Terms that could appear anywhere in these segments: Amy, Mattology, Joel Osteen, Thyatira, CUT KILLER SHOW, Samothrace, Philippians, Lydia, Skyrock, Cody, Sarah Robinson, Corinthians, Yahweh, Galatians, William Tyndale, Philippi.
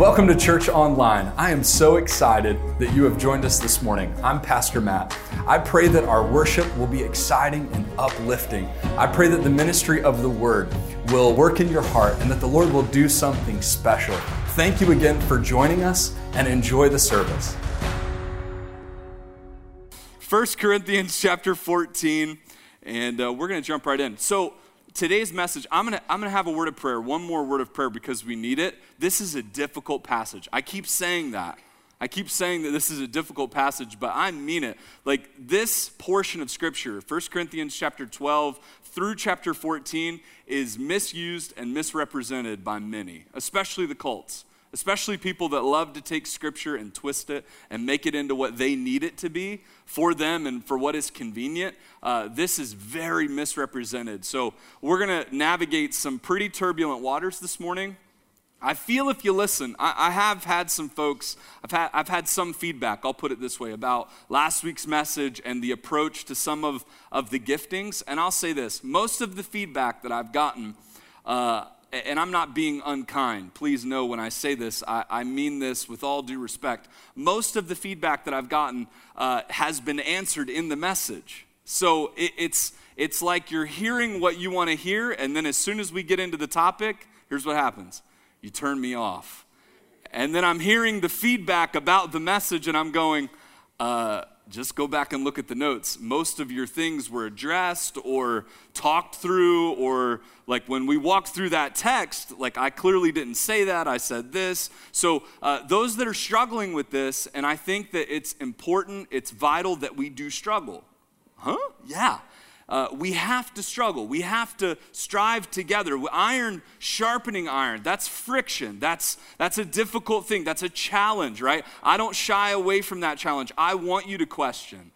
Welcome to Church Online. I am so excited that you have joined us this morning. I'm Pastor Matt. I pray that our worship will be exciting and uplifting. I pray that the ministry of the Word will work in your heart and that the Lord will do something special. Thank you again for joining us and enjoy the service. 1 Corinthians chapter 14, and we're going to jump right in. So today's message, I'm gonna have a word of prayer, one more word of prayer because we need it. This is a difficult passage. I keep saying that. I keep saying that this is a difficult passage, but I mean it. Like this portion of Scripture, 1 Corinthians chapter 12 through chapter 14, is misused and misrepresented by many, especially the cults, especially people that love to take Scripture and twist it and make it into what they need it to be for them and for what is convenient. This is very misrepresented. So we're going to navigate some pretty turbulent waters this morning. I feel if you listen, I have had some folks, I've had some feedback, I'll put it this way, about last week's message and the approach to some of the giftings. And I'll say this, most of the feedback that I've gotten, and I'm not being unkind, please know when I say this, I mean this with all due respect. Most of the feedback that I've gotten has been answered in the message. So it's like you're hearing what you want to hear, and then as soon as we get into the topic, here's what happens. You turn me off. And then I'm hearing the feedback about the message and I'm going, just go back and look at the notes. Most of your things were addressed or talked through, or like when we walked through that text, like I clearly didn't say that, I said this. So those that are struggling with this, and I think that it's important, it's vital that we do struggle. Huh? Yeah. We have to struggle. We have to strive together. Iron sharpening iron, that's friction. That's a difficult thing. That's a challenge, right? I don't shy away from that challenge. I want you to question.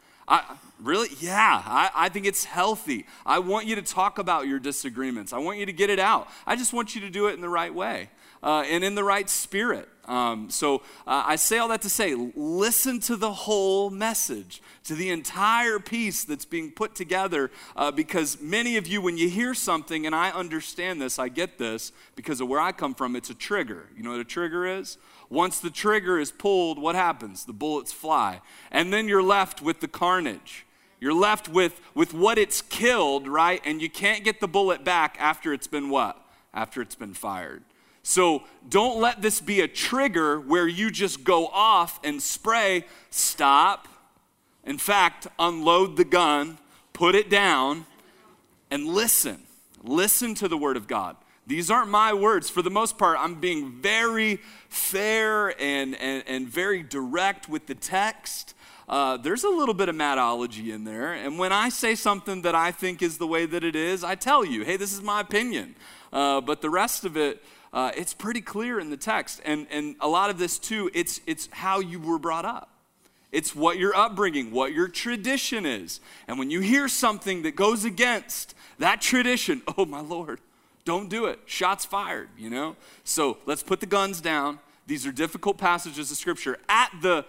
Really? Yeah, I think it's healthy. I want you to talk about your disagreements. I want you to get it out. I just want you to do it in the right way and in the right spirit. I say all that to say, listen to the whole message, to the entire piece that's being put together, because many of you, when you hear something, and I understand this, I get this, because of where I come from, it's a trigger. You know what a trigger is? Once the trigger is pulled, what happens? The bullets fly. And then you're left with the carnage. You're left with what it's killed, right? And you can't get the bullet back after it's been what? After it's been fired. So don't let this be a trigger where you just go off and spray. Stop. In fact, unload the gun, put it down, and listen. Listen to the Word of God. These aren't my words. For the most part, I'm being very fair and very direct with the text. There's a little bit of Mattology in there. And when I say something that I think is the way that it is, I tell you, hey, this is my opinion. But the rest of it, it's pretty clear in the text. And a lot of this, too, it's how you were brought up. It's what your upbringing, what your tradition is. And when you hear something that goes against that tradition, oh, my Lord, don't do it. Shots fired, you know? So let's put the guns down. These are difficult passages of Scripture. At the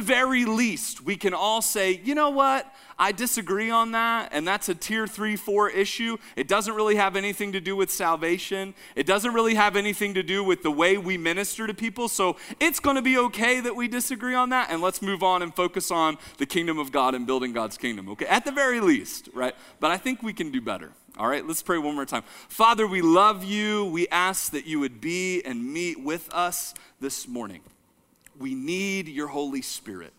very least, we can all say, you know what? I disagree on that, and that's a tier 3-4 issue. It doesn't really have anything to do with salvation. It doesn't really have anything to do with the way we minister to people, so it's going to be okay that we disagree on that, and let's move on and focus on the kingdom of God and building God's kingdom, okay? At the very least, right? But I think we can do better. All right, let's pray one more time. Father, we love you. We ask that you would be and meet with us this morning. We need your Holy Spirit.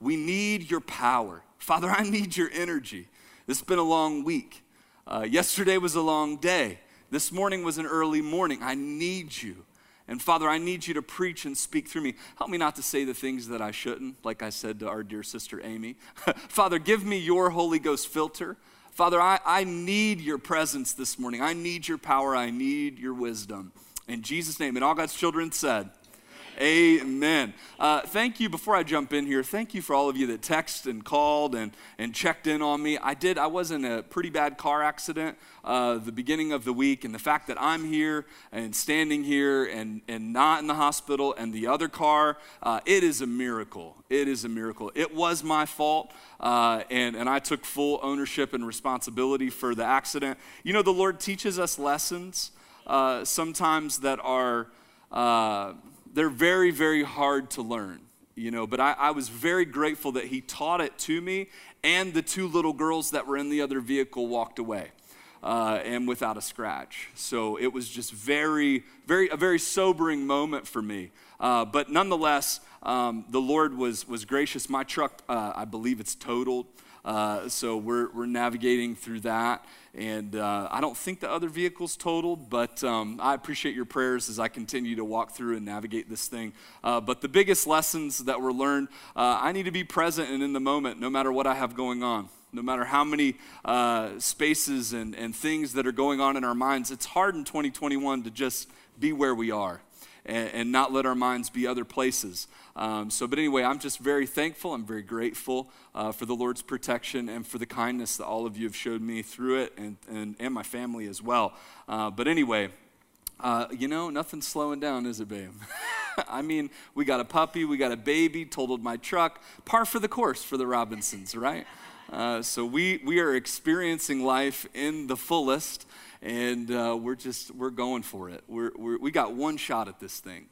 We need your power. Father, I need your energy. It's been a long week. Yesterday was a long day. This morning was an early morning. I need you. And Father, I need you to preach and speak through me. Help me not to say the things that I shouldn't, like I said to our dear sister Amy. Father, give me your Holy Ghost filter. Father, I need your presence this morning. I need your power. I need your wisdom. In Jesus' name, and all God's children said, Amen. Thank you. Before I jump in here, thank you for all of you that texted and called and checked in on me. I was in a pretty bad car accident the beginning of the week, and the fact that I'm here and standing here and not in the hospital and the other car, it is a miracle. It is a miracle. It was my fault, and I took full ownership and responsibility for the accident. You know, the Lord teaches us lessons sometimes that are They're very, very hard to learn, you know, but I was very grateful that he taught it to me, and the two little girls that were in the other vehicle walked away and without a scratch. So it was just a very sobering moment for me. But nonetheless, the Lord was gracious. My truck, I believe it's totaled. So we're navigating through that, and I don't think the other vehicle's totaled, but I appreciate your prayers as I continue to walk through and navigate this thing. But the biggest lessons that were learned, I need to be present and in the moment no matter what I have going on. No matter how many spaces and things that are going on in our minds, it's hard in 2021 to just be where we are and not let our minds be other places. But anyway, I'm just very thankful. I'm very grateful for the Lord's protection and for the kindness that all of you have showed me through it and my family as well. But anyway, you know, nothing's slowing down, is it, babe? I mean, we got a puppy, we got a baby, totaled my truck, par for the course for the Robinsons, right? So we are experiencing life in the fullest, and we're going for it. We got one shot at this thing.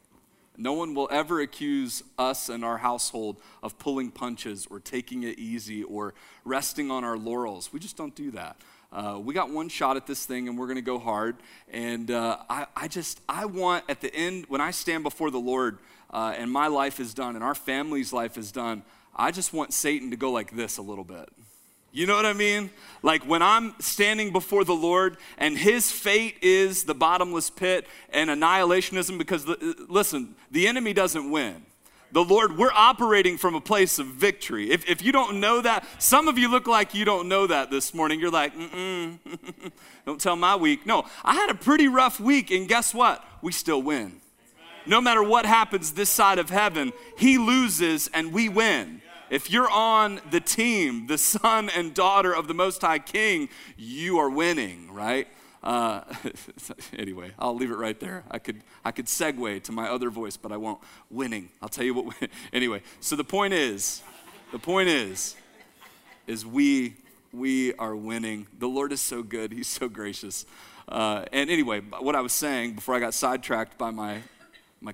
No one will ever accuse us and our household of pulling punches or taking it easy or resting on our laurels. We just don't do that. We got one shot at this thing, and we're going to go hard. And I want at the end, when I stand before the Lord and my life is done and our family's life is done, I just want Satan to go like this a little bit. You know what I mean? Like when I'm standing before the Lord and his fate is the bottomless pit and annihilationism, because listen, the enemy doesn't win. The Lord, we're operating from a place of victory. If you don't know that, some of you look like you don't know that this morning. You're like, don't tell my week. No, I had a pretty rough week, and guess what? We still win. No matter what happens this side of heaven, he loses and we win. If you're on the team, the son and daughter of the Most High King, you are winning, right? Anyway, I'll leave it right there. I could segue to my other voice, but I won't. Winning. I'll tell you what. Anyway, so the point is we are winning. The Lord is so good. He's so gracious. And anyway, what I was saying before I got sidetracked by my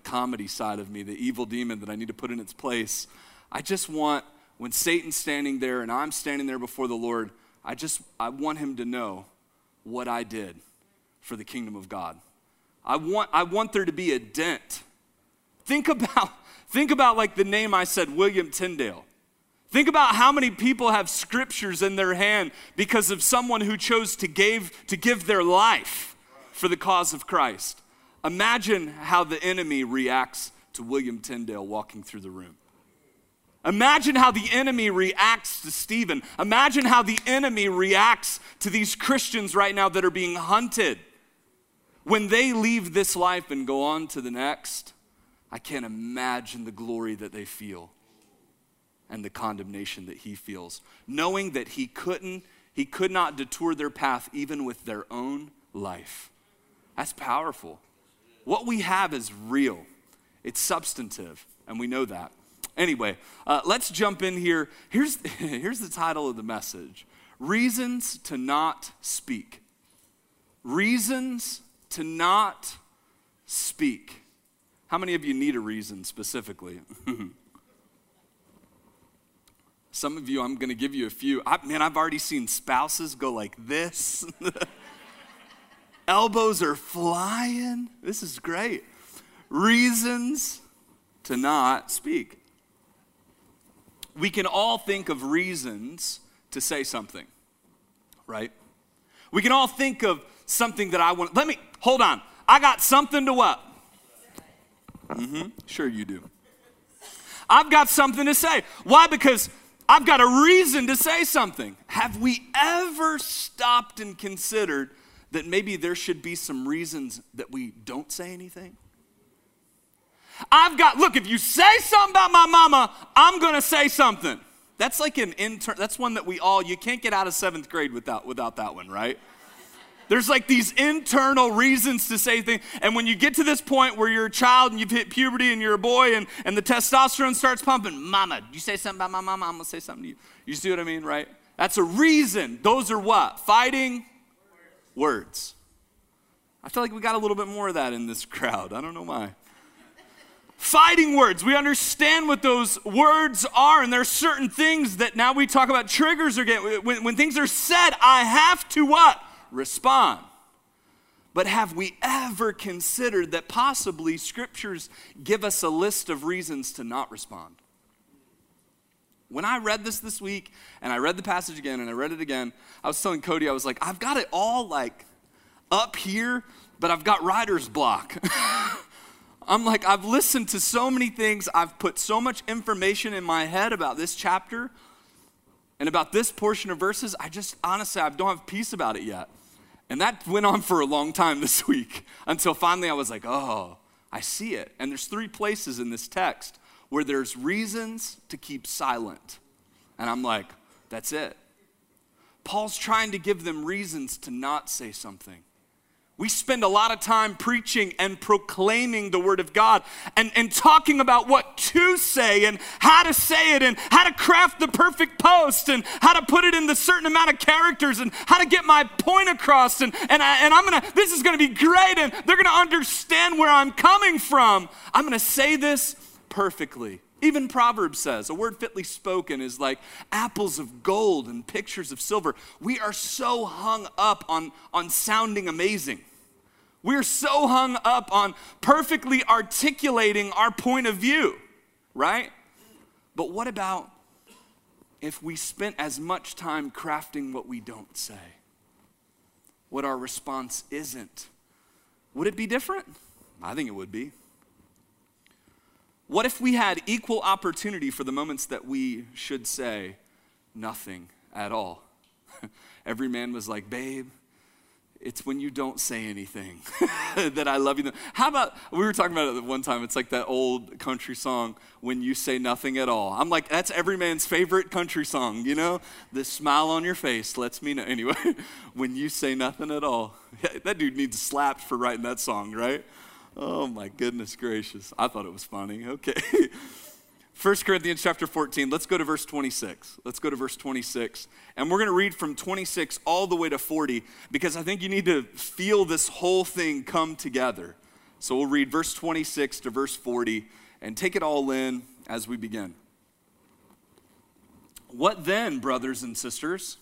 comedy side of me, the evil demon that I need to put in its place. I just want, when Satan's standing there and I'm standing there before the Lord, I want him to know what I did for the kingdom of God. I want there to be a dent. Think about like the name I said, William Tyndale. Think about how many people have scriptures in their hand because of someone who chose to give their life for the cause of Christ. Imagine how the enemy reacts to William Tyndale walking through the room. Imagine how the enemy reacts to Stephen. Imagine how the enemy reacts to these Christians right now that are being hunted. When they leave this life and go on to the next, I can't imagine the glory that they feel and the condemnation that he feels, knowing that he could not detour their path even with their own life. That's powerful. What we have is real. It's substantive, and we know that. Anyway, let's jump in here. Here's the title of the message. Reasons to not speak. Reasons to not speak. How many of you need a reason specifically? Some of you, I'm going to give you a few. I've already seen spouses go like this. Elbows are flying. This is great. Reasons to not speak. We can all think of reasons to say something, right? We can all think of something that I want. Hold on. I got something to what? Sure you do. I've got something to say. Why? Because I've got a reason to say something. Have we ever stopped and considered that maybe there should be some reasons that we don't say anything? Look, if you say something about my mama, I'm going to say something. That's like an intern, that's one that you can't get out of seventh grade without that one, right? There's like these internal reasons to say things. And when you get to this point where you're a child and you've hit puberty and you're a boy and the testosterone starts pumping, mama, you say something about my mama, I'm going to say something to you. You see what I mean, right? That's a reason. Those are what? Fighting words. I feel like we got a little bit more of that in this crowd. I don't know why. Fighting words, we understand what those words are, and there are certain things that now we talk about triggers again. When things are said, I have to what? Respond. But have we ever considered that possibly scriptures give us a list of reasons to not respond? When I read this week, and I read the passage again, and I read it again, I was telling Cody, I was like, I've got it all like up here, but I've got writer's block. I'm like, I've listened to so many things. I've put so much information in my head about this chapter and about this portion of verses. I just, honestly, I don't have peace about it yet. And that went on for a long time this week until finally I was like, oh, I see it. And there's three places in this text where there's reasons to keep silent. And I'm like, that's it. Paul's trying to give them reasons to not say something. We spend a lot of time preaching and proclaiming the word of God and talking about what to say and how to say it and how to craft the perfect post and how to put it in the certain amount of characters and how to get my point across this is gonna be great and they're gonna understand where I'm coming from. I'm gonna say this perfectly. Even Proverbs says, a word fitly spoken is like apples of gold and pictures of silver. We are so hung up on sounding amazing. We're so hung up on perfectly articulating our point of view, right? But what about if we spent as much time crafting what we don't say? What our response isn't? Would it be different? I think it would be. What if we had equal opportunity for the moments that we should say nothing at all? Every man was like, babe, it's when you don't say anything that I love you. How about, we were talking about it one time, it's like that old country song, When You Say Nothing at All. I'm like, that's every man's favorite country song, you know? The smile on your face lets me know. Anyway, when you say nothing at all. That dude needs slapped for writing that song, right? Oh my goodness gracious. I thought it was funny, okay. 1 Corinthians chapter 14, let's go to verse 26. Let's go to verse 26. And we're gonna read from 26 all the way to 40 because I think you need to feel this whole thing come together. So we'll read verse 26 to verse 40 and take it all in as we begin. What then, brothers and sisters?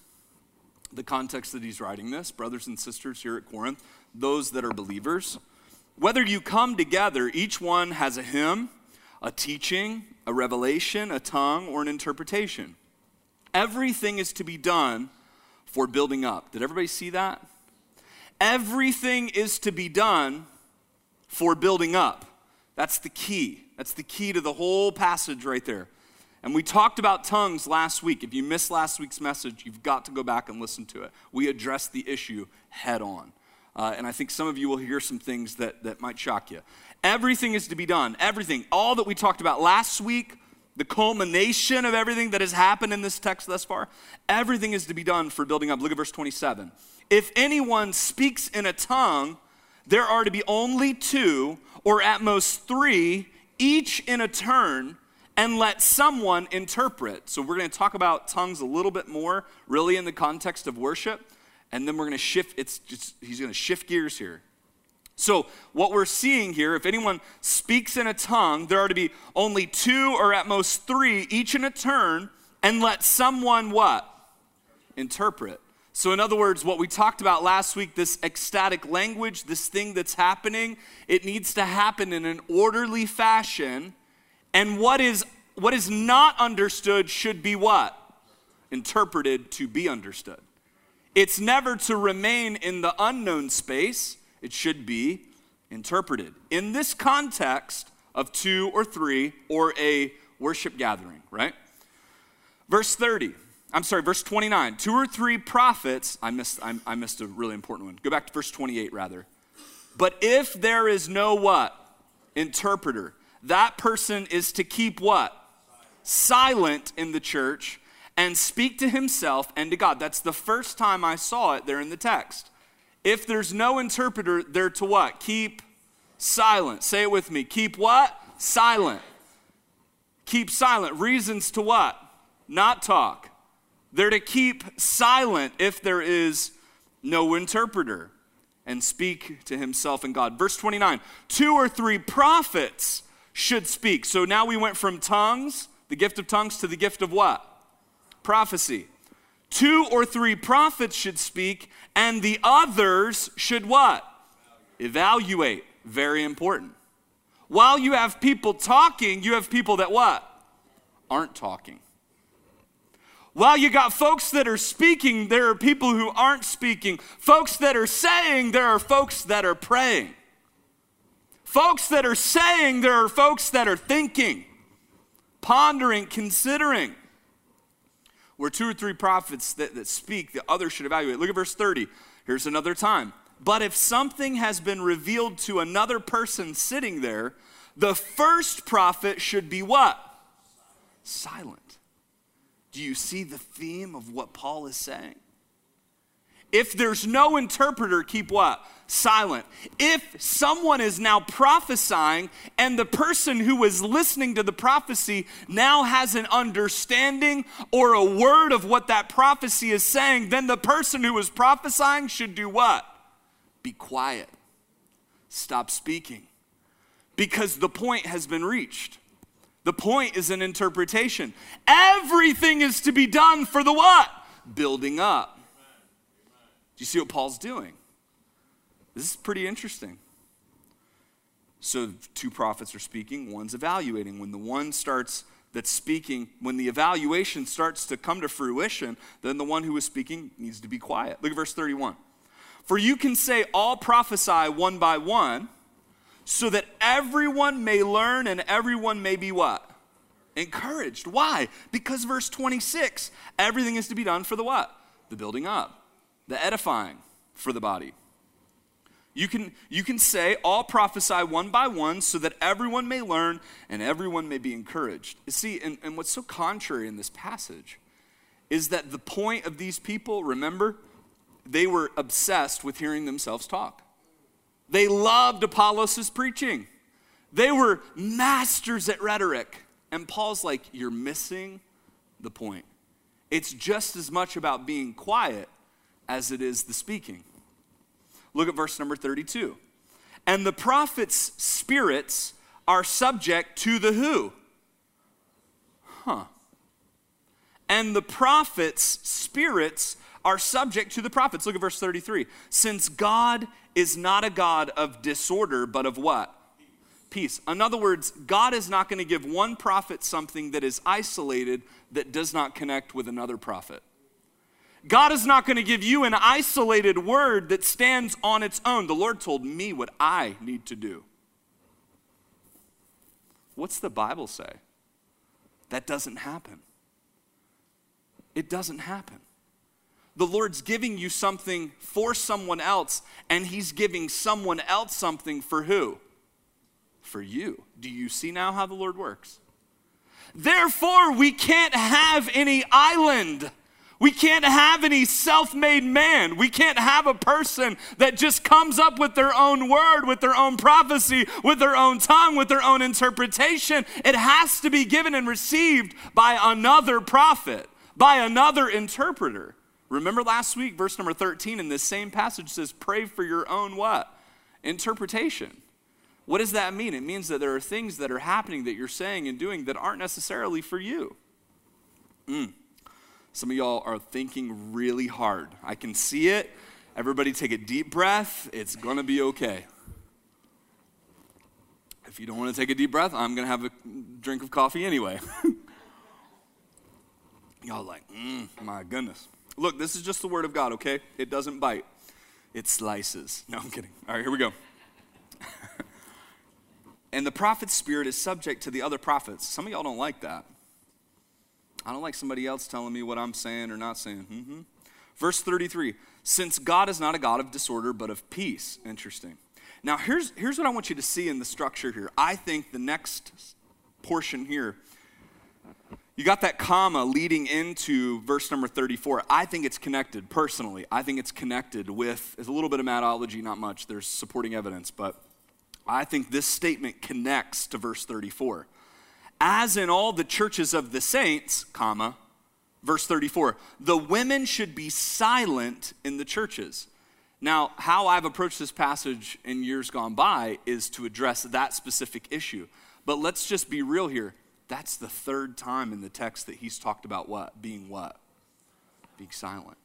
The context that he's writing this, brothers and sisters here at Corinth, those that are believers. Whether you come together, each one has a hymn, a teaching, a revelation, a tongue, or an interpretation. Everything is to be done for building up. Did everybody see that? Everything is to be done for building up. That's the key. That's the key to the whole passage right there. And we talked about tongues last week. If you missed last week's message, you've got to go back and listen to it. We addressed the issue head on. And I think some of you will hear some things that might shock you. Everything is to be done, everything. All that we talked about last week, the culmination of everything that has happened in this text thus far, everything is to be done for building up. Look at verse 27. If anyone speaks in a tongue, there are to be only two or at most three, each in a turn, and let someone interpret. So we're gonna talk about tongues a little bit more, really in the context of worship. And then we're gonna shift, he's gonna shift gears here. So what we're seeing here, if anyone speaks in a tongue, there are to be only two or at most three, each in a turn, and let someone what? Interpret. So in other words, what we talked about last week, this ecstatic language, this thing that's happening, it needs to happen in an orderly fashion. And what is not understood should be what? Interpreted to be understood. It's never to remain in the unknown space. It should be interpreted. In this context of two or three or a worship gathering, right? Verse 29. Two or three prophets, I missed a really important one. Go back to verse 28 rather. But if there is no what? Interpreter. That person is to keep what? Silent in the church. And speak to himself and to God. That's the first time I saw it there in the text. If there's no interpreter, they're to what? Keep silent. Say it with me. Keep what? Silent. Keep silent. Reasons to what? Not talk. They're to keep silent if there is no interpreter. And speak to himself and God. Verse 29, two or three prophets should speak. So now we went from tongues, the gift of tongues, to the gift of what? Prophecy. 2 or 3 prophets should speak, and the others should what? Evaluate. Very important. While you have people talking, you have people that what? Aren't talking. While you got folks that are speaking, there are people who aren't speaking. Folks that are saying, there are folks that are praying. Folks that are saying, there are folks that are thinking, pondering, considering. Where 2 or 3 prophets that speak, the others should evaluate. Look at verse 30. Here's another time. But if something has been revealed to another person sitting there, the first prophet should be what? Silent. Do you see the theme of what Paul is saying? If there's no interpreter, keep what? Silent. If someone is now prophesying and the person who was listening to the prophecy now has an understanding or a word of what that prophecy is saying, then the person who was prophesying should do what? Be quiet. Stop speaking. Because the point has been reached. The point is an interpretation. Everything is to be done for the what? Building up. Amen. Amen. Do you see what Paul's doing? This is pretty interesting. So 2 prophets are speaking, one's evaluating. When the one starts that's speaking, when the evaluation starts to come to fruition, then the one who is speaking needs to be quiet. Look at verse 31. For you can say, all prophesy one by one, so that everyone may learn and everyone may be what? Encouraged. Why? Because verse 26, everything is to be done for the what? The building up, the edifying for the body. You can say, all prophesy one by one so that everyone may learn and everyone may be encouraged. You see, and what's so contrary in this passage is that the point of these people, remember, they were obsessed with hearing themselves talk. They loved Apollos' preaching. They were masters at rhetoric. And Paul's like, you're missing the point. It's just as much about being quiet as it is the speaking. Look at verse number 32. And the prophets' spirits are subject to the who? And the prophets' spirits are subject to the prophets. Look at verse 33. Since God is not a God of disorder, but of what? Peace. In other words, God is not going to give one prophet something that is isolated that does not connect with another prophet. God is not going to give you an isolated word that stands on its own. The Lord told me what I need to do. What's the Bible say? That doesn't happen. It doesn't happen. The Lord's giving you something for someone else, and he's giving someone else something for who? For you. Do you see now how the Lord works? Therefore, we can't have any island. We can't have any self-made man. We can't have a person that just comes up with their own word, with their own prophecy, with their own tongue, with their own interpretation. It has to be given and received by another prophet, by another interpreter. Remember last week, verse number 13 in this same passage says, pray for your own what? Interpretation. What does that mean? It means that there are things that are happening that you're saying and doing that aren't necessarily for you. Some of y'all are thinking really hard. I can see it. Everybody take a deep breath. It's going to be okay. If you don't want to take a deep breath, I'm going to have a drink of coffee anyway. Y'all like, my goodness. Look, this is just the word of God, okay? It doesn't bite. It slices. No, I'm kidding. All right, here we go. And the prophet's spirit is subject to the other prophets. Some of y'all don't like that. I don't like somebody else telling me what I'm saying or not saying. Verse 33, since God is not a God of disorder, but of peace. Interesting. Now, here's what I want you to see in the structure here. I think the next portion here, you got that comma leading into verse number 34. I think it's connected, personally. I think it's connected with, there's a little bit of matology, not much. There's supporting evidence, but I think this statement connects to verse 34. As in all the churches of the saints, comma, verse 34, the women should be silent in the churches. Now, how I've approached this passage in years gone by is to address that specific issue. But let's just be real here. That's the third time in the text that he's talked about what? Being what? Being silent.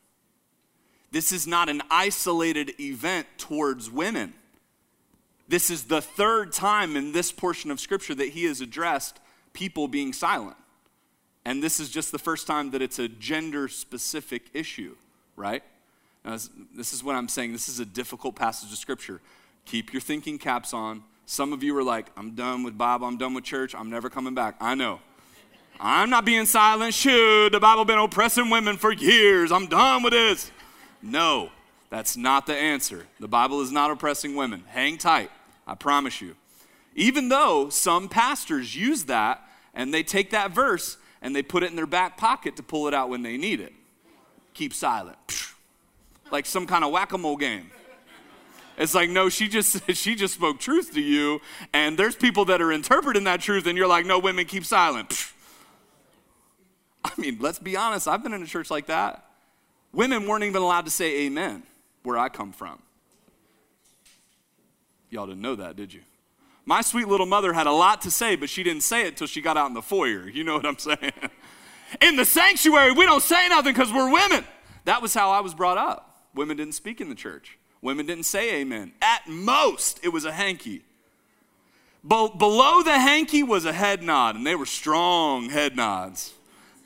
This is not an isolated event towards women. This is the third time in this portion of Scripture that he has addressed people being silent. And this is just the first time that it's a gender-specific issue, right? Now, this is what I'm saying. This is a difficult passage of Scripture. Keep your thinking caps on. Some of you are like, I'm done with Bible. I'm done with church. I'm never coming back. I know. I'm not being silent. Shoot, the Bible been oppressing women for years. I'm done with this. No, that's not the answer. The Bible is not oppressing women. Hang tight. I promise you. Even though some pastors use that and they take that verse and they put it in their back pocket to pull it out when they need it. Keep silent. Like some kind of whack-a-mole game. It's like, no, she just spoke truth to you, and there's people that are interpreting that truth, and you're like, no, women, keep silent. I mean, let's be honest. I've been in a church like that. Women weren't even allowed to say amen where I come from. Y'all didn't know that, did you? My sweet little mother had a lot to say, but she didn't say it till she got out in the foyer. You know what I'm saying? In the sanctuary, we don't say nothing because we're women. That was how I was brought up. Women didn't speak in the church. Women didn't say amen. At most, it was a hanky. Below the hanky was a head nod, and they were strong head nods.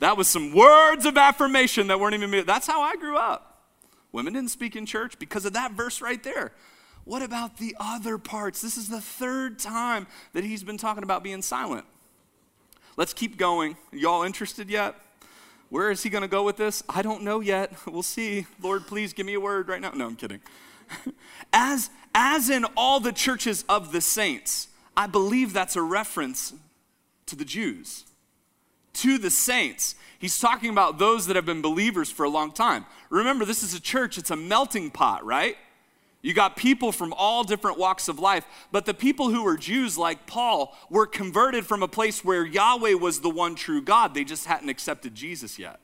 That was some words of affirmation that weren't even... That's how I grew up. Women didn't speak in church because of that verse right there. What about the other parts? This is the third time that he's been talking about being silent. Let's keep going. Y'all interested yet? Where is he going to go with this? I don't know yet. We'll see. Lord, please give me a word right now. No, I'm kidding. As in all the churches of the saints, I believe that's a reference to the Jews, to the saints. He's talking about those that have been believers for a long time. Remember, this is a church. It's a melting pot, right? You got people from all different walks of life, but the people who were Jews like Paul were converted from a place where Yahweh was the one true God. They just hadn't accepted Jesus yet.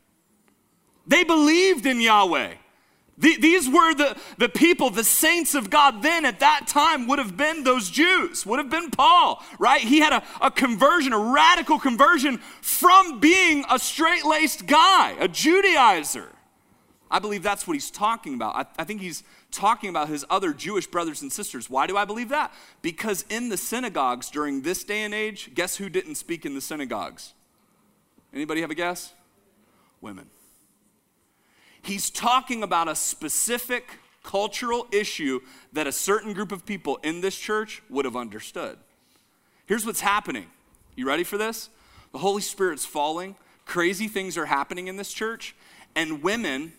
They believed in Yahweh. These were the people, the saints of God then at that time would have been those Jews, would have been Paul, right? He had a conversion, a radical conversion from being a straight-laced guy, a Judaizer. I believe that's what he's talking about. I think he's talking about his other Jewish brothers and sisters. Why do I believe that? Because in the synagogues during this day and age, guess who didn't speak in the synagogues? Anybody have a guess? Women. He's talking about a specific cultural issue that a certain group of people in this church would have understood. Here's what's happening. You ready for this? The Holy Spirit's falling. Crazy things are happening in this church. And women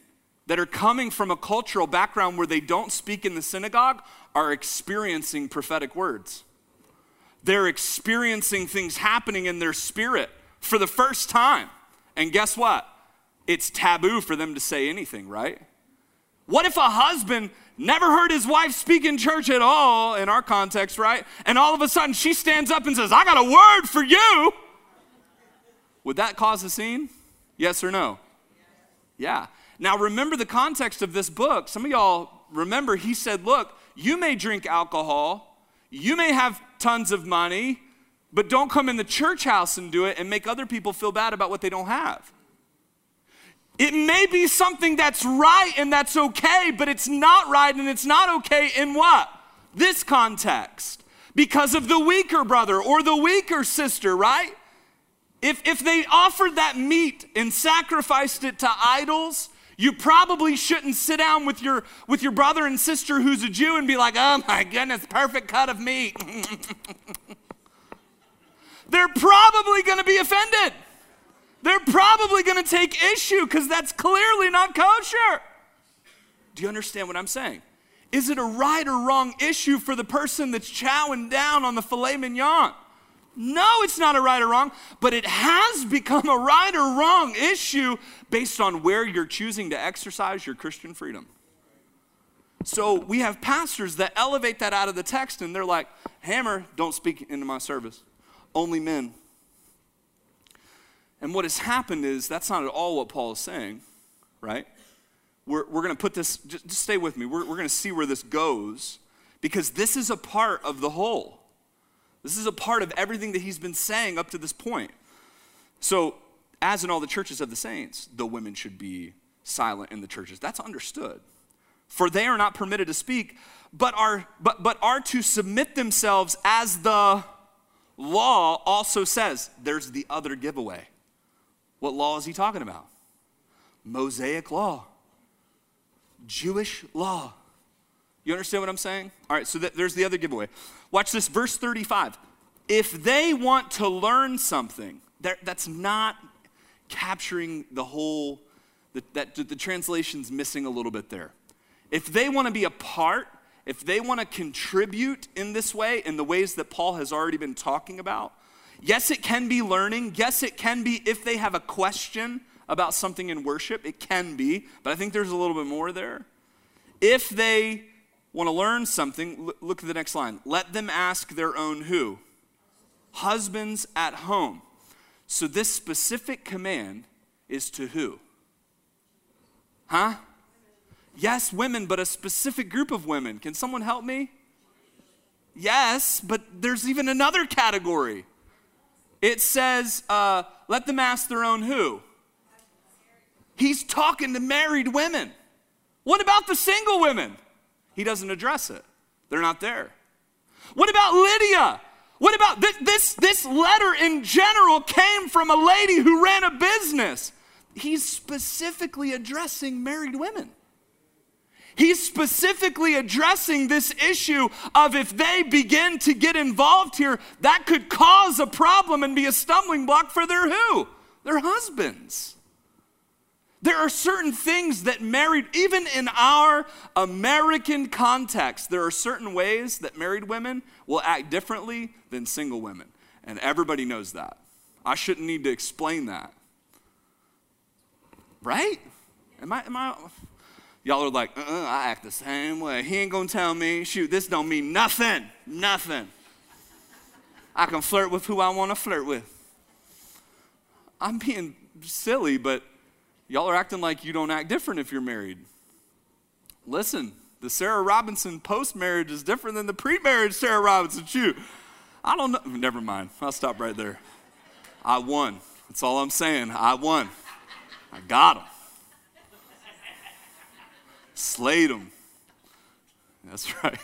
that are coming from a cultural background where they don't speak in the synagogue are experiencing prophetic words. They're experiencing things happening in their spirit for the first time. And guess what? It's taboo for them to say anything, right? What if a husband never heard his wife speak in church at all, in our context, right? And all of a sudden she stands up and says, I got a word for you. Would that cause a scene? Yes or no? Yeah. Now remember the context of this book. Some of y'all remember he said, look, you may drink alcohol, you may have tons of money, but don't come in the church house and do it and make other people feel bad about what they don't have. It may be something that's right and that's okay, but it's not right and it's not okay in what? This context. Because of the weaker brother or the weaker sister, right? If they offered that meat and sacrificed it to idols, you probably shouldn't sit down with your brother and sister who's a Jew and be like, oh my goodness, perfect cut of meat. They're probably going to be offended. They're probably going to take issue because that's clearly not kosher. Do you understand what I'm saying? Is it a right or wrong issue for the person that's chowing down on the filet mignon? No, it's not a right or wrong, but it has become a right or wrong issue based on where you're choosing to exercise your Christian freedom. So we have pastors that elevate that out of the text and they're like, hammer, don't speak into my service. Only men. And what has happened is that's not at all what Paul is saying, right? We're going to put this, just stay with me. We're going to see where this goes because this is a part of the whole. This is a part of everything that he's been saying up to this point. So, as in all the churches of the saints, the women should be silent in the churches. That's understood. For they are not permitted to speak, but are to submit themselves as the law also says. There's the other giveaway. What law is he talking about? Mosaic law. Jewish law. You understand what I'm saying? All right, so there's the other giveaway. Watch this, verse 35. If they want to learn something, that's not capturing the whole, the translation's missing a little bit there. If they want to be a part, if they want to contribute in this way, in the ways that Paul has already been talking about, yes, it can be learning. Yes, it can be if they have a question about something in worship. It can be, but I think there's a little bit more there. If they want to learn something, look at the next line. Let them ask their own who? Husbands at home. So this specific command is to who? Huh? Yes, women, but a specific group of women. Can someone help me? Yes, but there's even another category. It says, let them ask their own who? He's talking to married women. What about the single women? He doesn't address it. They're not there. What about Lydia? What about this letter in general came from a lady who ran a business. He's specifically addressing married women. He's specifically addressing this issue of if they begin to get involved here, that could cause a problem and be a stumbling block for their who? Their husbands. There are certain things that married, even in our American context, there are certain ways that married women will act differently than single women. And everybody knows that. I shouldn't need to explain that. Right? Am I... Y'all are like, I act the same way. He ain't gonna tell me. Shoot, this don't mean nothing. Nothing. I can flirt with who I want to flirt with. I'm being silly, but y'all are acting like you don't act different if you're married. Listen, the Sarah Robinson post-marriage is different than the pre-marriage Sarah Robinson. Shoot, I don't know. Never mind. I'll stop right there. I won. That's all I'm saying. I won. I got him. Slayed them. That's right.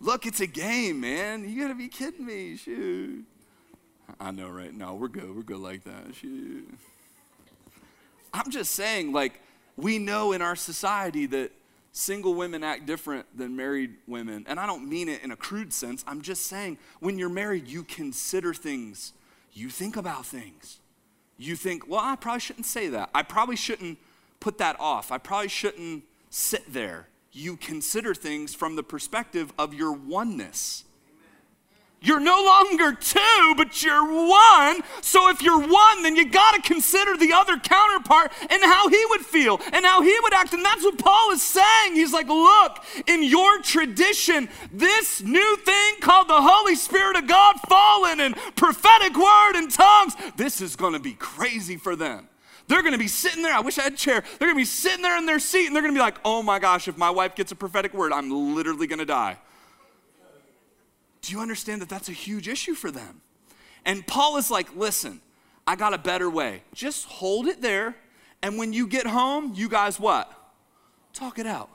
Look, it's a game, man. You gotta be kidding me. Shoot. I know, right? No, we're good. We're good like that. Shoot. I'm just saying, like, we know in our society that single women act different than married women. And I don't mean it in a crude sense. I'm just saying, when you're married, you consider things. You think about things. You think, well, I probably shouldn't say that. I probably shouldn't put that off. I probably shouldn't sit there. You consider things from the perspective of your oneness. You're no longer two, but you're one. So if you're one, then you got to consider the other counterpart and how he would feel and how he would act. And that's what Paul is saying. He's like, look, in your tradition, this new thing called the Holy Spirit of God fallen and prophetic word and tongues, this is going to be crazy for them. They're going to be sitting there. I wish I had a chair. They're going to be sitting there in their seat, and they're going to be like, oh my gosh, if my wife gets a prophetic word, I'm literally going to die. Do you understand that that's a huge issue for them? And Paul is like, listen, I got a better way. Just hold it there, and when you get home, you guys what? Talk it out.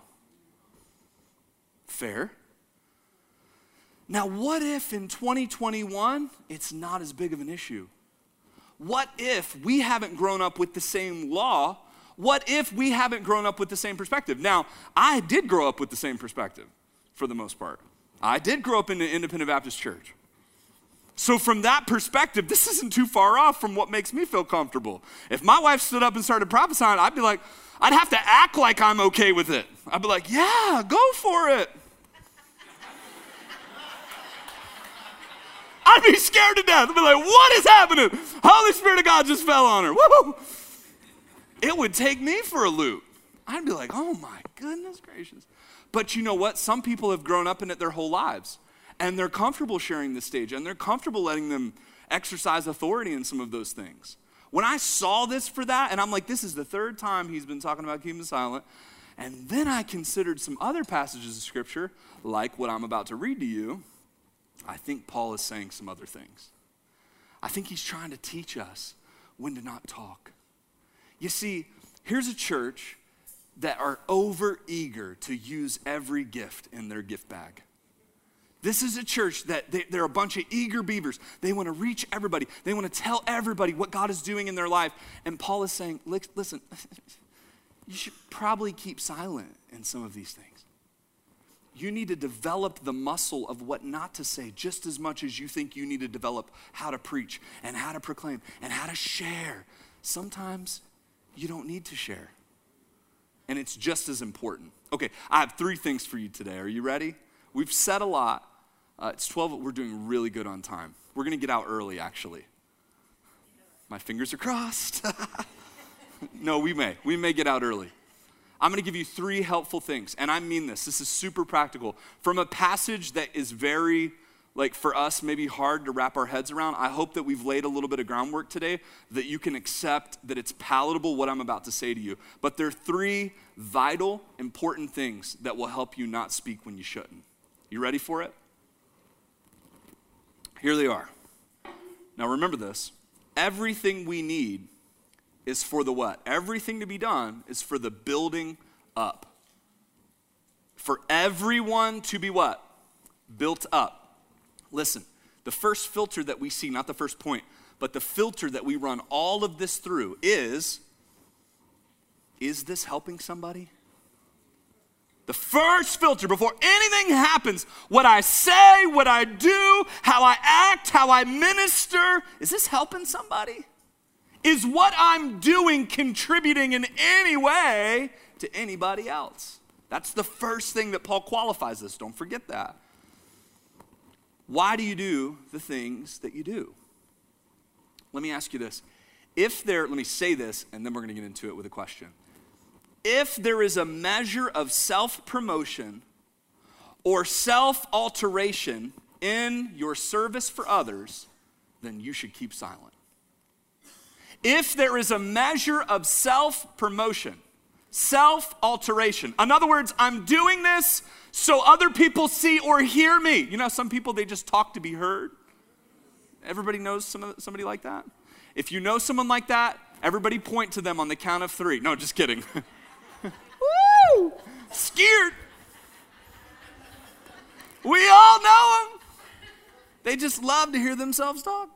Fair. Now, what if in 2021, it's not as big of an issue? What if we haven't grown up with the same law? What if we haven't grown up with the same perspective? Now, I did grow up with the same perspective for the most part. I did grow up in an independent Baptist church. So from that perspective, this isn't too far off from what makes me feel comfortable. If my wife stood up and started prophesying, I'd be like, I'd have to act like I'm okay with it. I'd be like, yeah, go for it. I'd be scared to death. I'd be like, what is happening? Holy Spirit of God just fell on her. Woo! It would take me for a loop. I'd be like, oh my goodness gracious. But you know what? Some people have grown up in it their whole lives. And they're comfortable sharing this stage. And they're comfortable letting them exercise authority in some of those things. When I saw this for that, and I'm like, this is the third time he's been talking about keeping silent. And then I considered some other passages of Scripture, like what I'm about to read to you. I think Paul is saying some other things. I think he's trying to teach us when to not talk. You see, here's a church that are over eager to use every gift in their gift bag. This is a church that they're a bunch of eager beavers. They want to reach everybody. They want to tell everybody what God is doing in their life. And Paul is saying, listen, you should probably keep silent in some of these things. You need to develop the muscle of what not to say just as much as you think you need to develop how to preach and how to proclaim and how to share. Sometimes you don't need to share. And it's just as important. Okay, I have three things for you today. Are you ready? We've said a lot. It's 12, we're doing really good on time. We're gonna get out early, actually. My fingers are crossed. No, we may get out early. I'm gonna give you three helpful things, and I mean this. This is super practical. From a passage that is very, for us, maybe hard to wrap our heads around, I hope that we've laid a little bit of groundwork today that you can accept that it's palatable what I'm about to say to you. But there are three vital, important things that will help you not speak when you shouldn't. You ready for it? Here they are. Now remember this. Everything we need is for the what? Everything to be done is for the building up. For everyone to be what? Built up. Listen, the first filter that we see, not the first point, but the filter that we run all of this through is this helping somebody? The first filter before anything happens, what I say, what I do, how I act, how I minister, is this helping somebody? Is what I'm doing contributing in any way to anybody else? That's the first thing that Paul qualifies this. Don't forget that. Why do you do the things that you do? Let me ask you this. Let me say this, and then we're gonna get into it with a question. If there is a measure of self-promotion or self-alteration in your service for others, then you should keep silent. If there is a measure of self-promotion, self-alteration, in other words, I'm doing this so other people see or hear me. You know, some people, they just talk to be heard. Everybody knows somebody like that. If you know someone like that, everybody point to them on the count of three. No, just kidding. Woo! Scared. We all know them. They just love to hear themselves talk.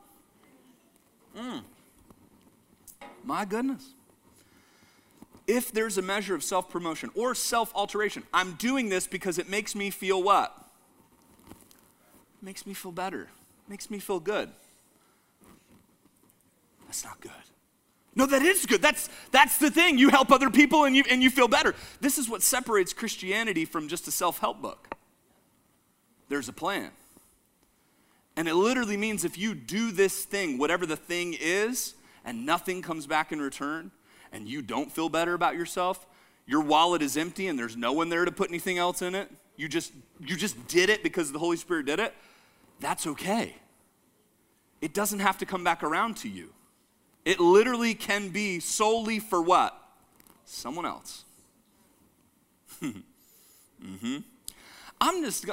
My goodness. If there's a measure of self-promotion or self-alteration, I'm doing this because it makes me feel what? It makes me feel better. It makes me feel good. That's not good. No, that is good. That's the thing. You help other people and you feel better. This is what separates Christianity from just a self-help book. There's a plan. And it literally means if you do this thing, whatever the thing is, and nothing comes back in return, and you don't feel better about yourself, your wallet is empty and there's no one there to put anything else in it, you just did it because the Holy Spirit did it, that's okay. It doesn't have to come back around to you. It literally can be solely for what? Someone else.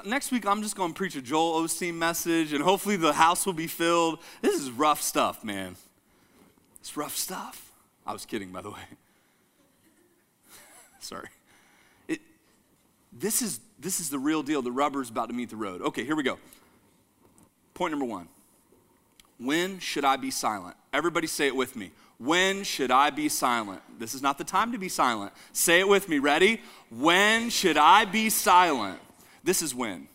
Next week I'm just going to preach a Joel Osteen message, and hopefully the house will be filled. This is rough stuff, man. It's rough stuff. I was kidding, by the way. Sorry. This is the real deal. The rubber's about to meet the road. Okay, here we go. Point number one. When should I be silent? Everybody say it with me. When should I be silent? This is not the time to be silent. Say it with me. Ready? When should I be silent? This is when.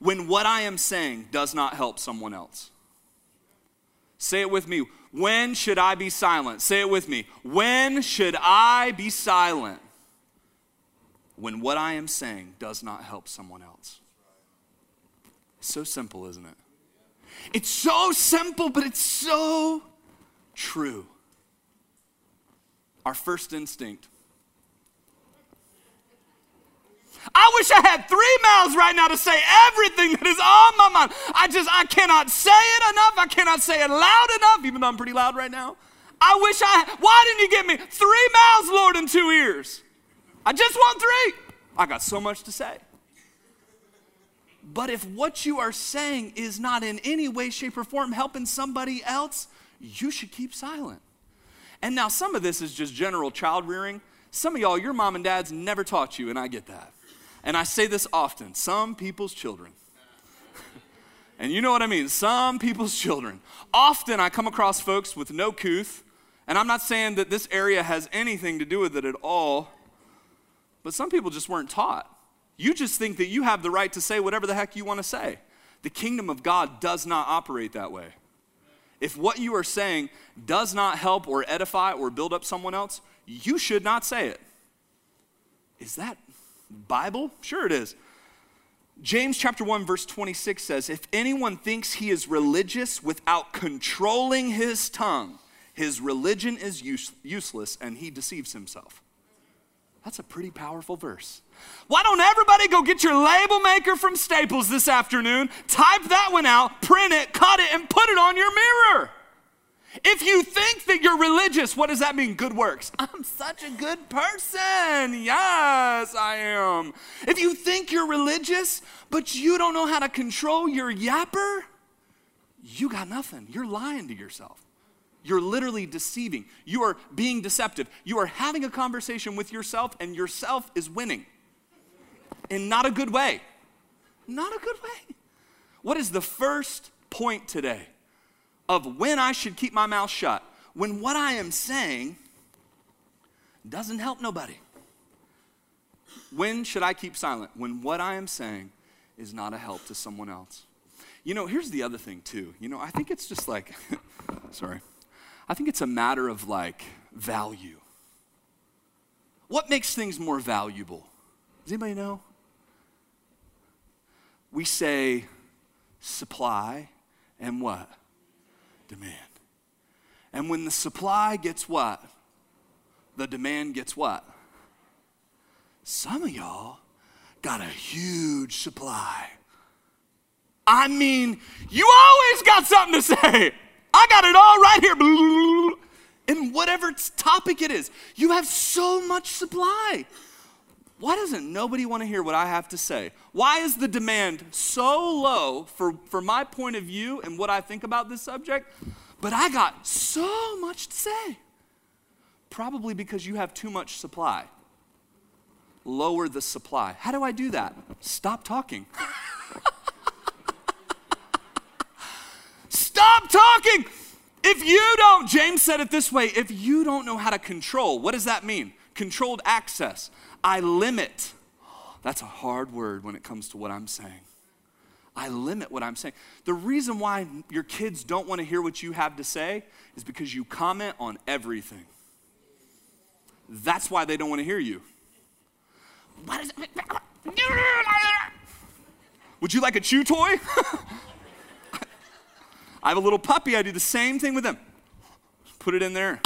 When what I am saying does not help someone else. Say it with me. When should I be silent? Say it with me. When should I be silent? When what I am saying does not help someone else. It's so simple, isn't it? It's so simple, but it's so true. Our first instinct. I wish I had 3 mouths right now to say everything that is on my mind. I cannot say it enough. I cannot say it loud enough, even though I'm pretty loud right now. Why didn't you give me 3 mouths, Lord, and 2 ears? I just want 3. I got so much to say. But if what you are saying is not in any way, shape, or form helping somebody else, you should keep silent. And now some of this is just general child rearing. Some of y'all, your mom and dad's never taught you, and I get that. And I say this often, some people's children. And you know what I mean, some people's children. Often I come across folks with no couth, and I'm not saying that this area has anything to do with it at all, but some people just weren't taught. You just think that you have the right to say whatever the heck you want to say. The kingdom of God does not operate that way. If what you are saying does not help or edify or build up someone else, you should not say it. Is that Bible? Sure it is. James chapter 1 verse 26 says, if anyone thinks he is religious without controlling his tongue, his religion is useless and he deceives himself. That's a pretty powerful verse. Why don't everybody go get your label maker from Staples this afternoon, type that one out, print it, cut it, and put it on your mirror. If you think that you're religious, what does that mean? Good works. I'm such a good person. Yes, I am. If you think you're religious, but you don't know how to control your yapper, you got nothing. You're lying to yourself. You're literally deceiving. You are being deceptive. You are having a conversation with yourself, and yourself is winning. In not a good way. Not a good way. What is the first point today of when I should keep my mouth shut? When what I am saying doesn't help nobody. When should I keep silent? When what I am saying is not a help to someone else. You know, here's the other thing too. You know, I think it's just like, I think it's a matter of like value. What makes things more valuable? Does anybody know? We say supply and what? Demand. And when the supply gets what? The demand gets what? Some of y'all got a huge supply. I mean, you always got something to say. I got it all right here. And whatever topic it is, you have so much supply. Why doesn't nobody want to hear what I have to say? Why is the demand so low for my point of view and what I think about this subject? But I got so much to say. Probably because you have too much supply. Lower the supply. How do I do that? Stop talking. Stop talking. If you don't, James said it this way, if you don't know how to control, what does that mean? Controlled access. I limit. That's a hard word when it comes to what I'm saying. I limit what I'm saying. The reason why your kids don't want to hear what you have to say is because you comment on everything. That's why they don't want to hear you. Would you like a chew toy? I have a little puppy. I do the same thing with them. Put it in there.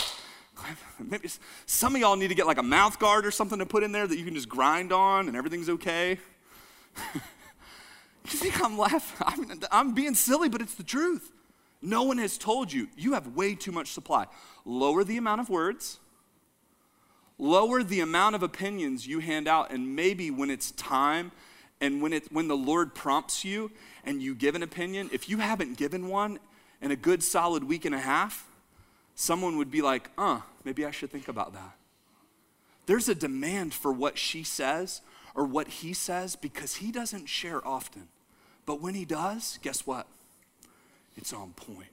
Maybe some of y'all need to get like a mouth guard or something to put in there that you can just grind on and everything's okay. You think I'm laughing? I mean, I'm being silly, but it's the truth. No one has told you. You have way too much supply. Lower the amount of words. Lower the amount of opinions you hand out, and maybe when it's time and when the Lord prompts you and you give an opinion, if you haven't given one in a good solid week and a half, someone would be like, maybe I should think about that. There's a demand for what she says or what he says because he doesn't share often. But when he does, guess what? It's on point.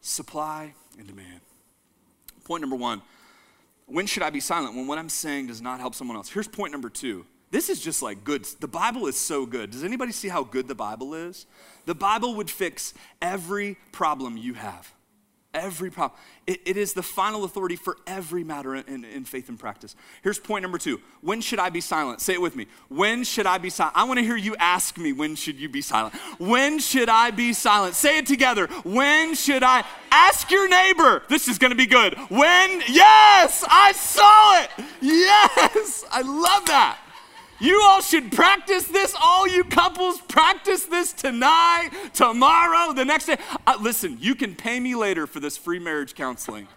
Supply and demand. Point number one, when should I be silent? When what I'm saying does not help someone else. Here's point number two. This is just like good. The Bible is so good. Does anybody see how good the Bible is? The Bible would fix every problem you have. Every problem. It is the final authority for every matter in faith and practice. Here's point number two. When should I be silent? Say it with me. When should I be silent? I want to hear you ask me, when should you be silent? When should I be silent? Say it together. When should I? Ask your neighbor. This is going to be good. When? Yes, I saw it. Yes, I love that. You all should practice this. All you couples, practice this tonight, tomorrow, the next day. Listen, you can pay me later for this free marriage counseling.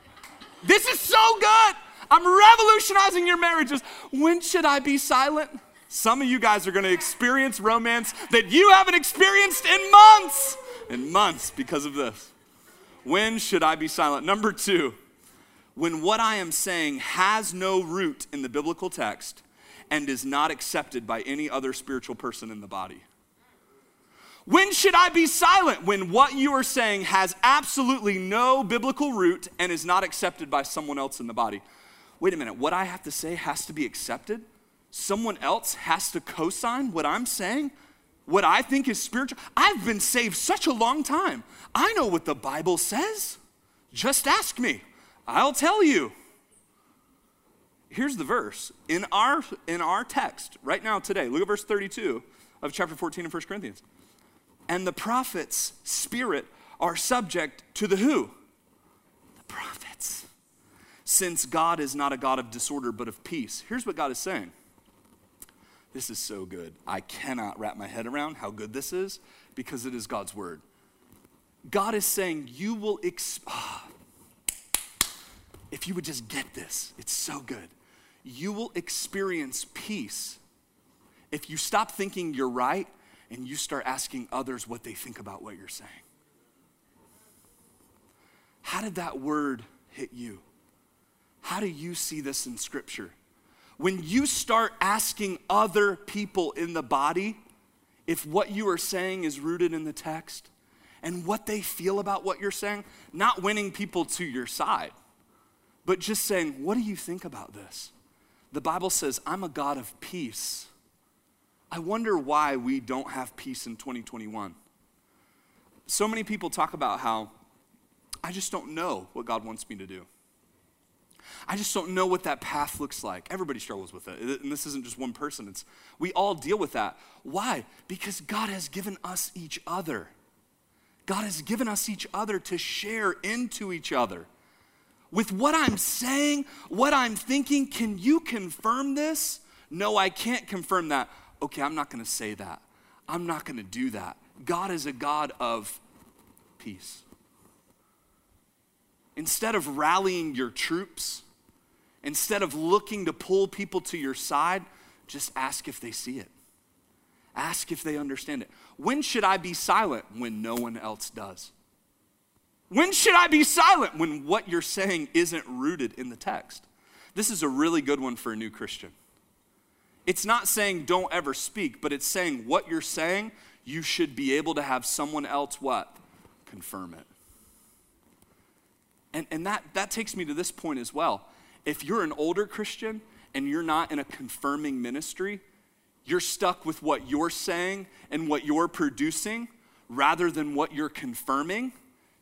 This is so good. I'm revolutionizing your marriages. When should I be silent? Some of you guys are going to experience romance that you haven't experienced in months because of this. When should I be silent? Number two, when what I am saying has no root in the biblical text and is not accepted by any other spiritual person in the body. When should I be silent? When what you are saying has absolutely no biblical root and is not accepted by someone else in the body. Wait a minute, what I have to say has to be accepted? Someone else has to co-sign what I'm saying? What I think is spiritual? I've been saved such a long time. I know what the Bible says. Just ask me. I'll tell you. Here's the verse. In our text, right now today, look at verse 32 of chapter 14 of 1 Corinthians. And the prophets' spirit are subject to the who? The prophets. Since God is not a God of disorder, but of peace. Here's what God is saying. This is so good. I cannot wrap my head around how good this is because it is God's word. God is saying, you will, if you would just get this, it's so good. You will experience peace if you stop thinking you're right and you start asking others what they think about what you're saying. How did that word hit you? How do you see this in Scripture? When you start asking other people in the body if what you are saying is rooted in the text and what they feel about what you're saying, not winning people to your side, but just saying, what do you think about this? The Bible says, I'm a God of peace. I wonder why we don't have peace in 2021. So many people talk about how, I just don't know what God wants me to do. I just don't know what that path looks like. Everybody struggles with it, and this isn't just one person. We all deal with that. Why? Because God has given us each other. God has given us each other to share into each other. With what I'm saying, what I'm thinking, can you confirm this? No, I can't confirm that. Okay, I'm not gonna say that. I'm not gonna do that. God is a God of peace. Instead of rallying your troops, instead of looking to pull people to your side, just ask if they see it. Ask if they understand it. When should I be silent? When no one else does. When should I be silent? When what you're saying isn't rooted in the text. This is a really good one for a new Christian. It's not saying don't ever speak, but it's saying what you're saying, you should be able to have someone else what? Confirm it. And that takes me to this point as well. If you're an older Christian and you're not in a confirming ministry, you're stuck with what you're saying and what you're producing rather than what you're confirming,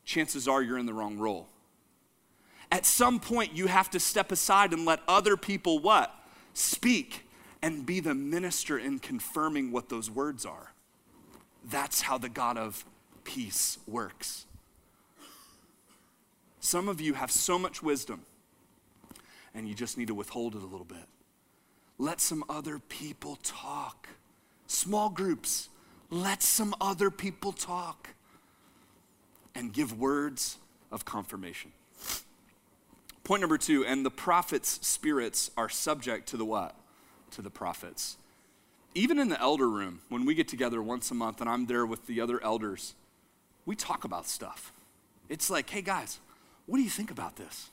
chances are you're in the wrong role. At some point, you have to step aside and let other people what? Speak. And be the minister in confirming what those words are. That's how the God of peace works. Some of you have so much wisdom, and you just need to withhold it a little bit. Let some other people talk. Small groups, let some other people talk. And give words of confirmation. Point number two, and the prophets' spirits are subject to the what? To the prophets. Even in the elder room, when we get together once a month and I'm there with the other elders, we talk about stuff. It's like, hey guys, what do you think about this?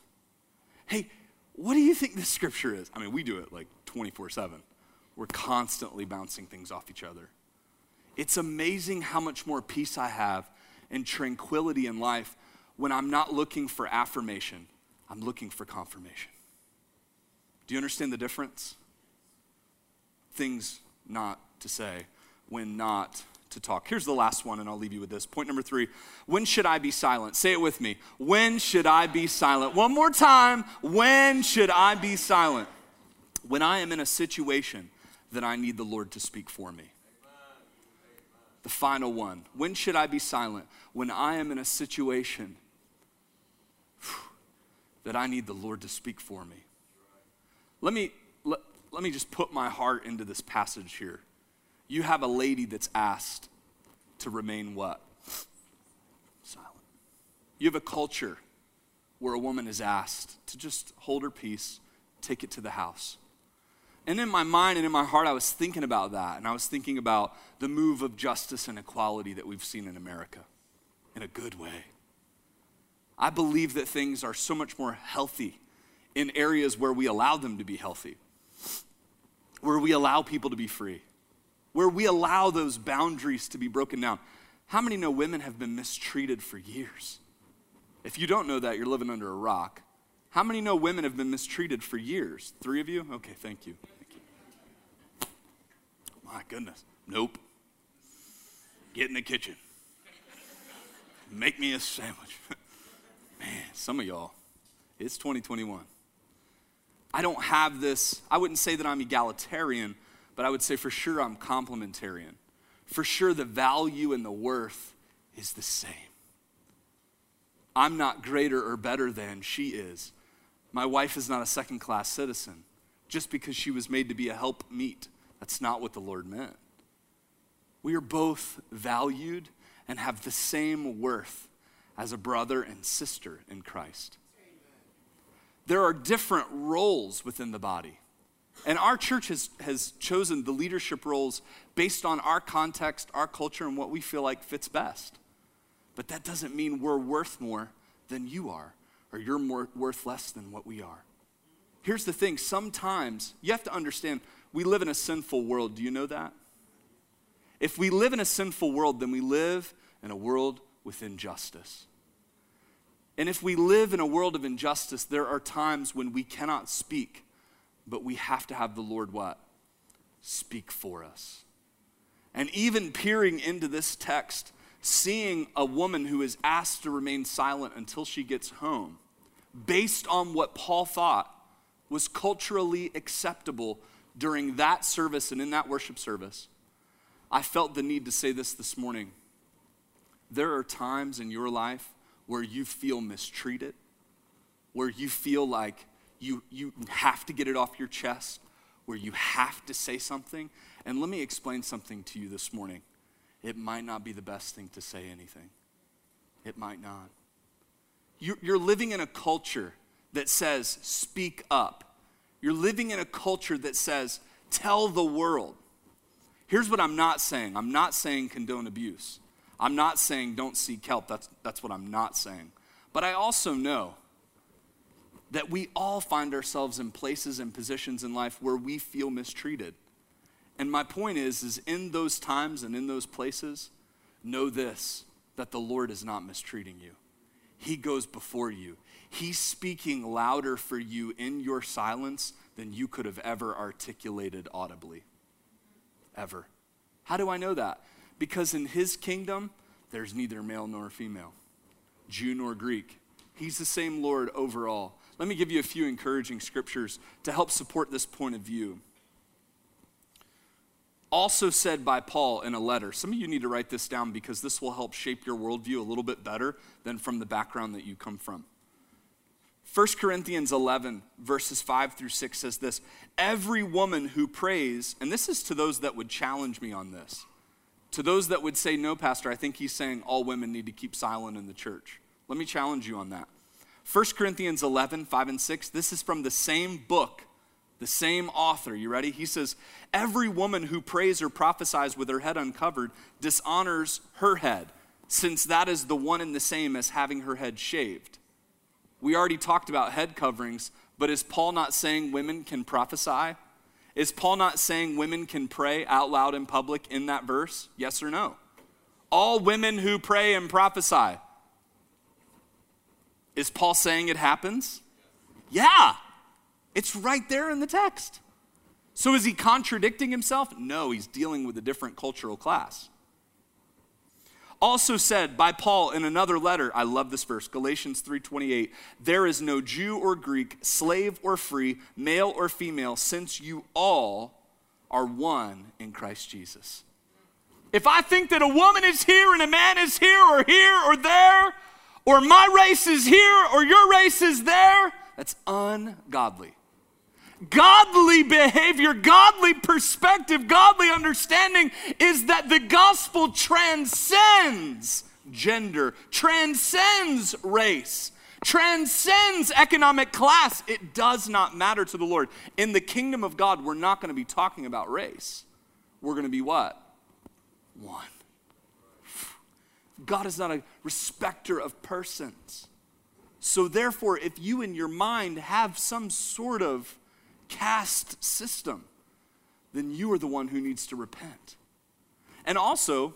Hey, what do you think this scripture is? I mean, we do it like 24/7. We're constantly bouncing things off each other. It's amazing how much more peace I have and tranquility in life when I'm not looking for affirmation, I'm looking for confirmation. Do you understand the difference? Things not to say, when not to talk. Here's the last one, and I'll leave you with this. Point number three, when should I be silent? Say it with me. When should I be silent? One more time. When should I be silent? When I am in a situation that I need the Lord to speak for me. The final one. When should I be silent? When I am in a situation that I need the Lord to speak for me. Let me just put my heart into this passage here. You have a lady that's asked to remain what? Silent. You have a culture where a woman is asked to just hold her peace, take it to the house. And in my mind and in my heart, I was thinking about that. And I was thinking about the move of justice and equality that we've seen in America in a good way. I believe that things are so much more healthy in areas where we allow them to be healthy, where we allow people to be free, where we allow those boundaries to be broken down. How many know women have been mistreated for years? If you don't know that, you're living under a rock. How many know women have been mistreated for years? 3 of you? Okay, thank you. Thank you. My goodness. Nope. Get in the kitchen. Make me a sandwich. Man, some of y'all, it's 2021. I don't have this, I wouldn't say that I'm egalitarian, but I would say for sure I'm complementarian. For sure the value and the worth is the same. I'm not greater or better than she is. My wife is not a second-class citizen just because she was made to be a helpmeet. That's not what the Lord meant. We are both valued and have the same worth as a brother and sister in Christ. There are different roles within the body. And our church has chosen the leadership roles based on our context, our culture, and what we feel like fits best. But that doesn't mean we're worth more than you are, or you're more worth less than what we are. Here's the thing, sometimes, you have to understand, we live in a sinful world. Do you know that? If we live in a sinful world, then we live in a world with injustice. And if we live in a world of injustice, there are times when we cannot speak, but we have to have the Lord what? Speak for us. And even peering into this text, seeing a woman who is asked to remain silent until she gets home, based on what Paul thought was culturally acceptable during that service and in that worship service, I felt the need to say this morning. There are times in your life where you feel mistreated, where you feel like you have to get it off your chest, where you have to say something. And let me explain something to you this morning. It might not be the best thing to say anything. It might not. You're living in a culture that says, speak up. You're living in a culture that says, tell the world. Here's what I'm not saying. I'm not saying condone abuse. I'm not saying don't seek help. That's what I'm not saying. But I also know that we all find ourselves in places and positions in life where we feel mistreated. And my point is in those times and in those places, know this, that the Lord is not mistreating you. He goes before you. He's speaking louder for you in your silence than you could have ever articulated audibly, ever. How do I know that? Because in his kingdom, there's neither male nor female, Jew nor Greek. He's the same Lord overall. Let me give you a few encouraging scriptures to help support this point of view. Also said by Paul in a letter. Some of you need to write this down because this will help shape your worldview a little bit better than from the background that you come from. 1 Corinthians 11, verses 5-6 says this, every woman who prays, and this is to those that would challenge me on this, to those that would say, no, Pastor, I think he's saying all women need to keep silent in the church. Let me challenge you on that. 1 Corinthians 11, 5-6, this is from the same book, the same author, you ready? He says, every woman who prays or prophesies with her head uncovered dishonors her head, since that is the one and the same as having her head shaved. We already talked about head coverings, but is Paul not saying women can prophesy? Is Paul not saying women can pray out loud in public in that verse? Yes or no? All women who pray and prophesy. Is Paul saying it happens? Yeah. It's right there in the text. So is he contradicting himself? No, he's dealing with a different cultural class. Also said by Paul in another letter, I love this verse, Galatians 3:28, there is no Jew or Greek, slave or free, male or female, since you all are one in Christ Jesus. If I think that a woman is here and a man is here or there, or my race is here or your race is there, that's ungodly. Godly behavior, godly perspective, godly understanding is that the gospel transcends gender, transcends race, transcends economic class. It does not matter to the Lord. In the kingdom of God, we're not going to be talking about race. We're going to be what? One. God is not a respecter of persons. So therefore, if you in your mind have some sort of caste system, then you are the one who needs to repent. And also,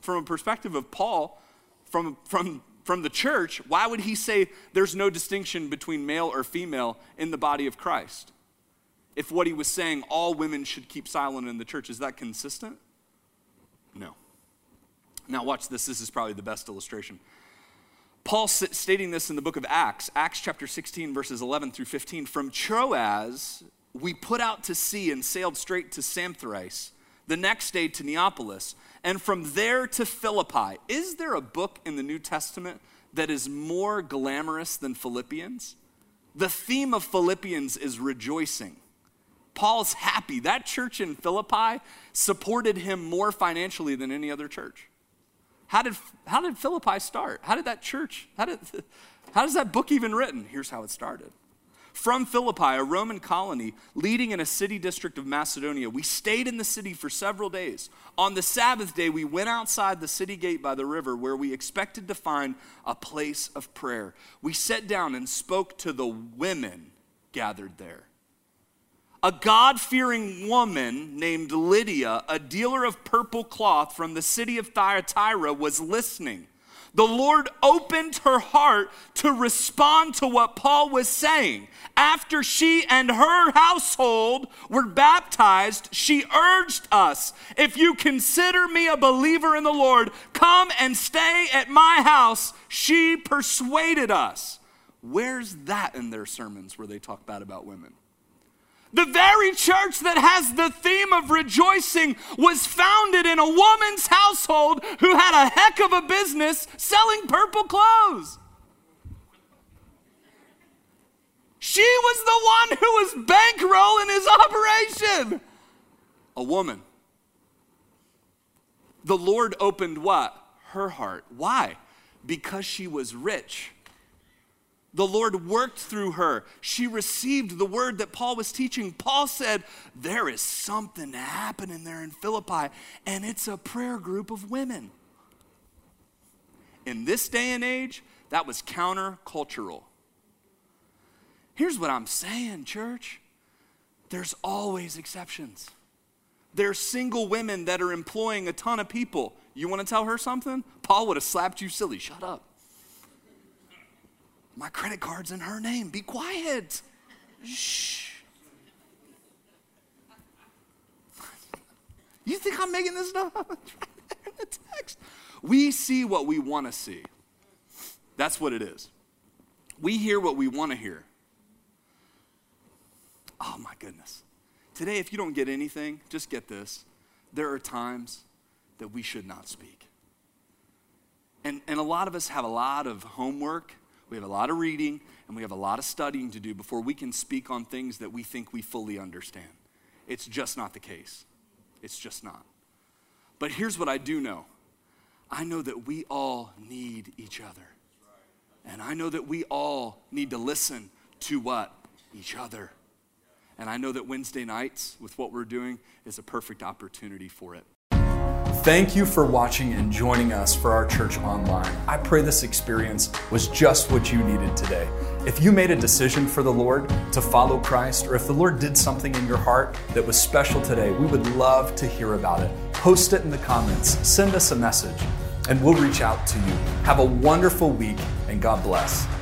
from a perspective of Paul, from the church, why would he say there's no distinction between male or female in the body of Christ? If what he was saying, all women should keep silent in the church, is that consistent? No. Now watch this. This is probably the best illustration. Paul stating this in the book of Acts, Acts chapter 16, verses 11 through 15. From Troas, we put out to sea and sailed straight to Samothrace, the next day to Neapolis, and from there to Philippi. Is there a book in the New Testament that is more glamorous than Philippians? The theme of Philippians is rejoicing. Paul's happy. That church in Philippi supported him more financially than any other church. How did Philippi start? How did that church, how is that book even written? Here's how it started. From Philippi, a Roman colony leading in a city district of Macedonia, we stayed in the city for several days. On the Sabbath day, we went outside the city gate by the river where we expected to find a place of prayer. We sat down and spoke to the women gathered there. A God-fearing woman named Lydia, a dealer of purple cloth from the city of Thyatira, was listening. The Lord opened her heart to respond to what Paul was saying. After she and her household were baptized, she urged us, "If you consider me a believer in the Lord, come and stay at my house." She persuaded us. Where's that in their sermons where they talk bad about women? The very church that has the theme of rejoicing was founded in a woman's household who had a heck of a business selling purple clothes. She was the one who was bankrolling his operation. A woman. The Lord opened what? Her heart. Why? Because she was rich. The Lord worked through her. She received the word that Paul was teaching. Paul said, there is something happening there in Philippi, and it's a prayer group of women. In this day and age, that was countercultural. Here's what I'm saying, church. There's always exceptions. There's single women that are employing a ton of people. You want to tell her something? Paul would have slapped you silly. Shut up. My credit card's in her name. Be quiet. Shh. You think I'm making this stuff up? It's right there in the text. We see what we want to see. That's what it is. We hear what we want to hear. Oh my goodness. Today, if you don't get anything, just get this. There are times that we should not speak. And a lot of us have a lot of homework. We have a lot of reading and we have a lot of studying to do before we can speak on things that we think we fully understand. It's just not the case. It's just not. But here's what I do know. I know that we all need each other. And I know that we all need to listen to what? Each other. And I know that Wednesday nights with what we're doing is a perfect opportunity for it. Thank you for watching and joining us for our church online. I pray this experience was just what you needed today. If you made a decision for the Lord to follow Christ, or if the Lord did something in your heart that was special today, we would love to hear about it. Post it in the comments, send us a message, and we'll reach out to you. Have a wonderful week, and God bless.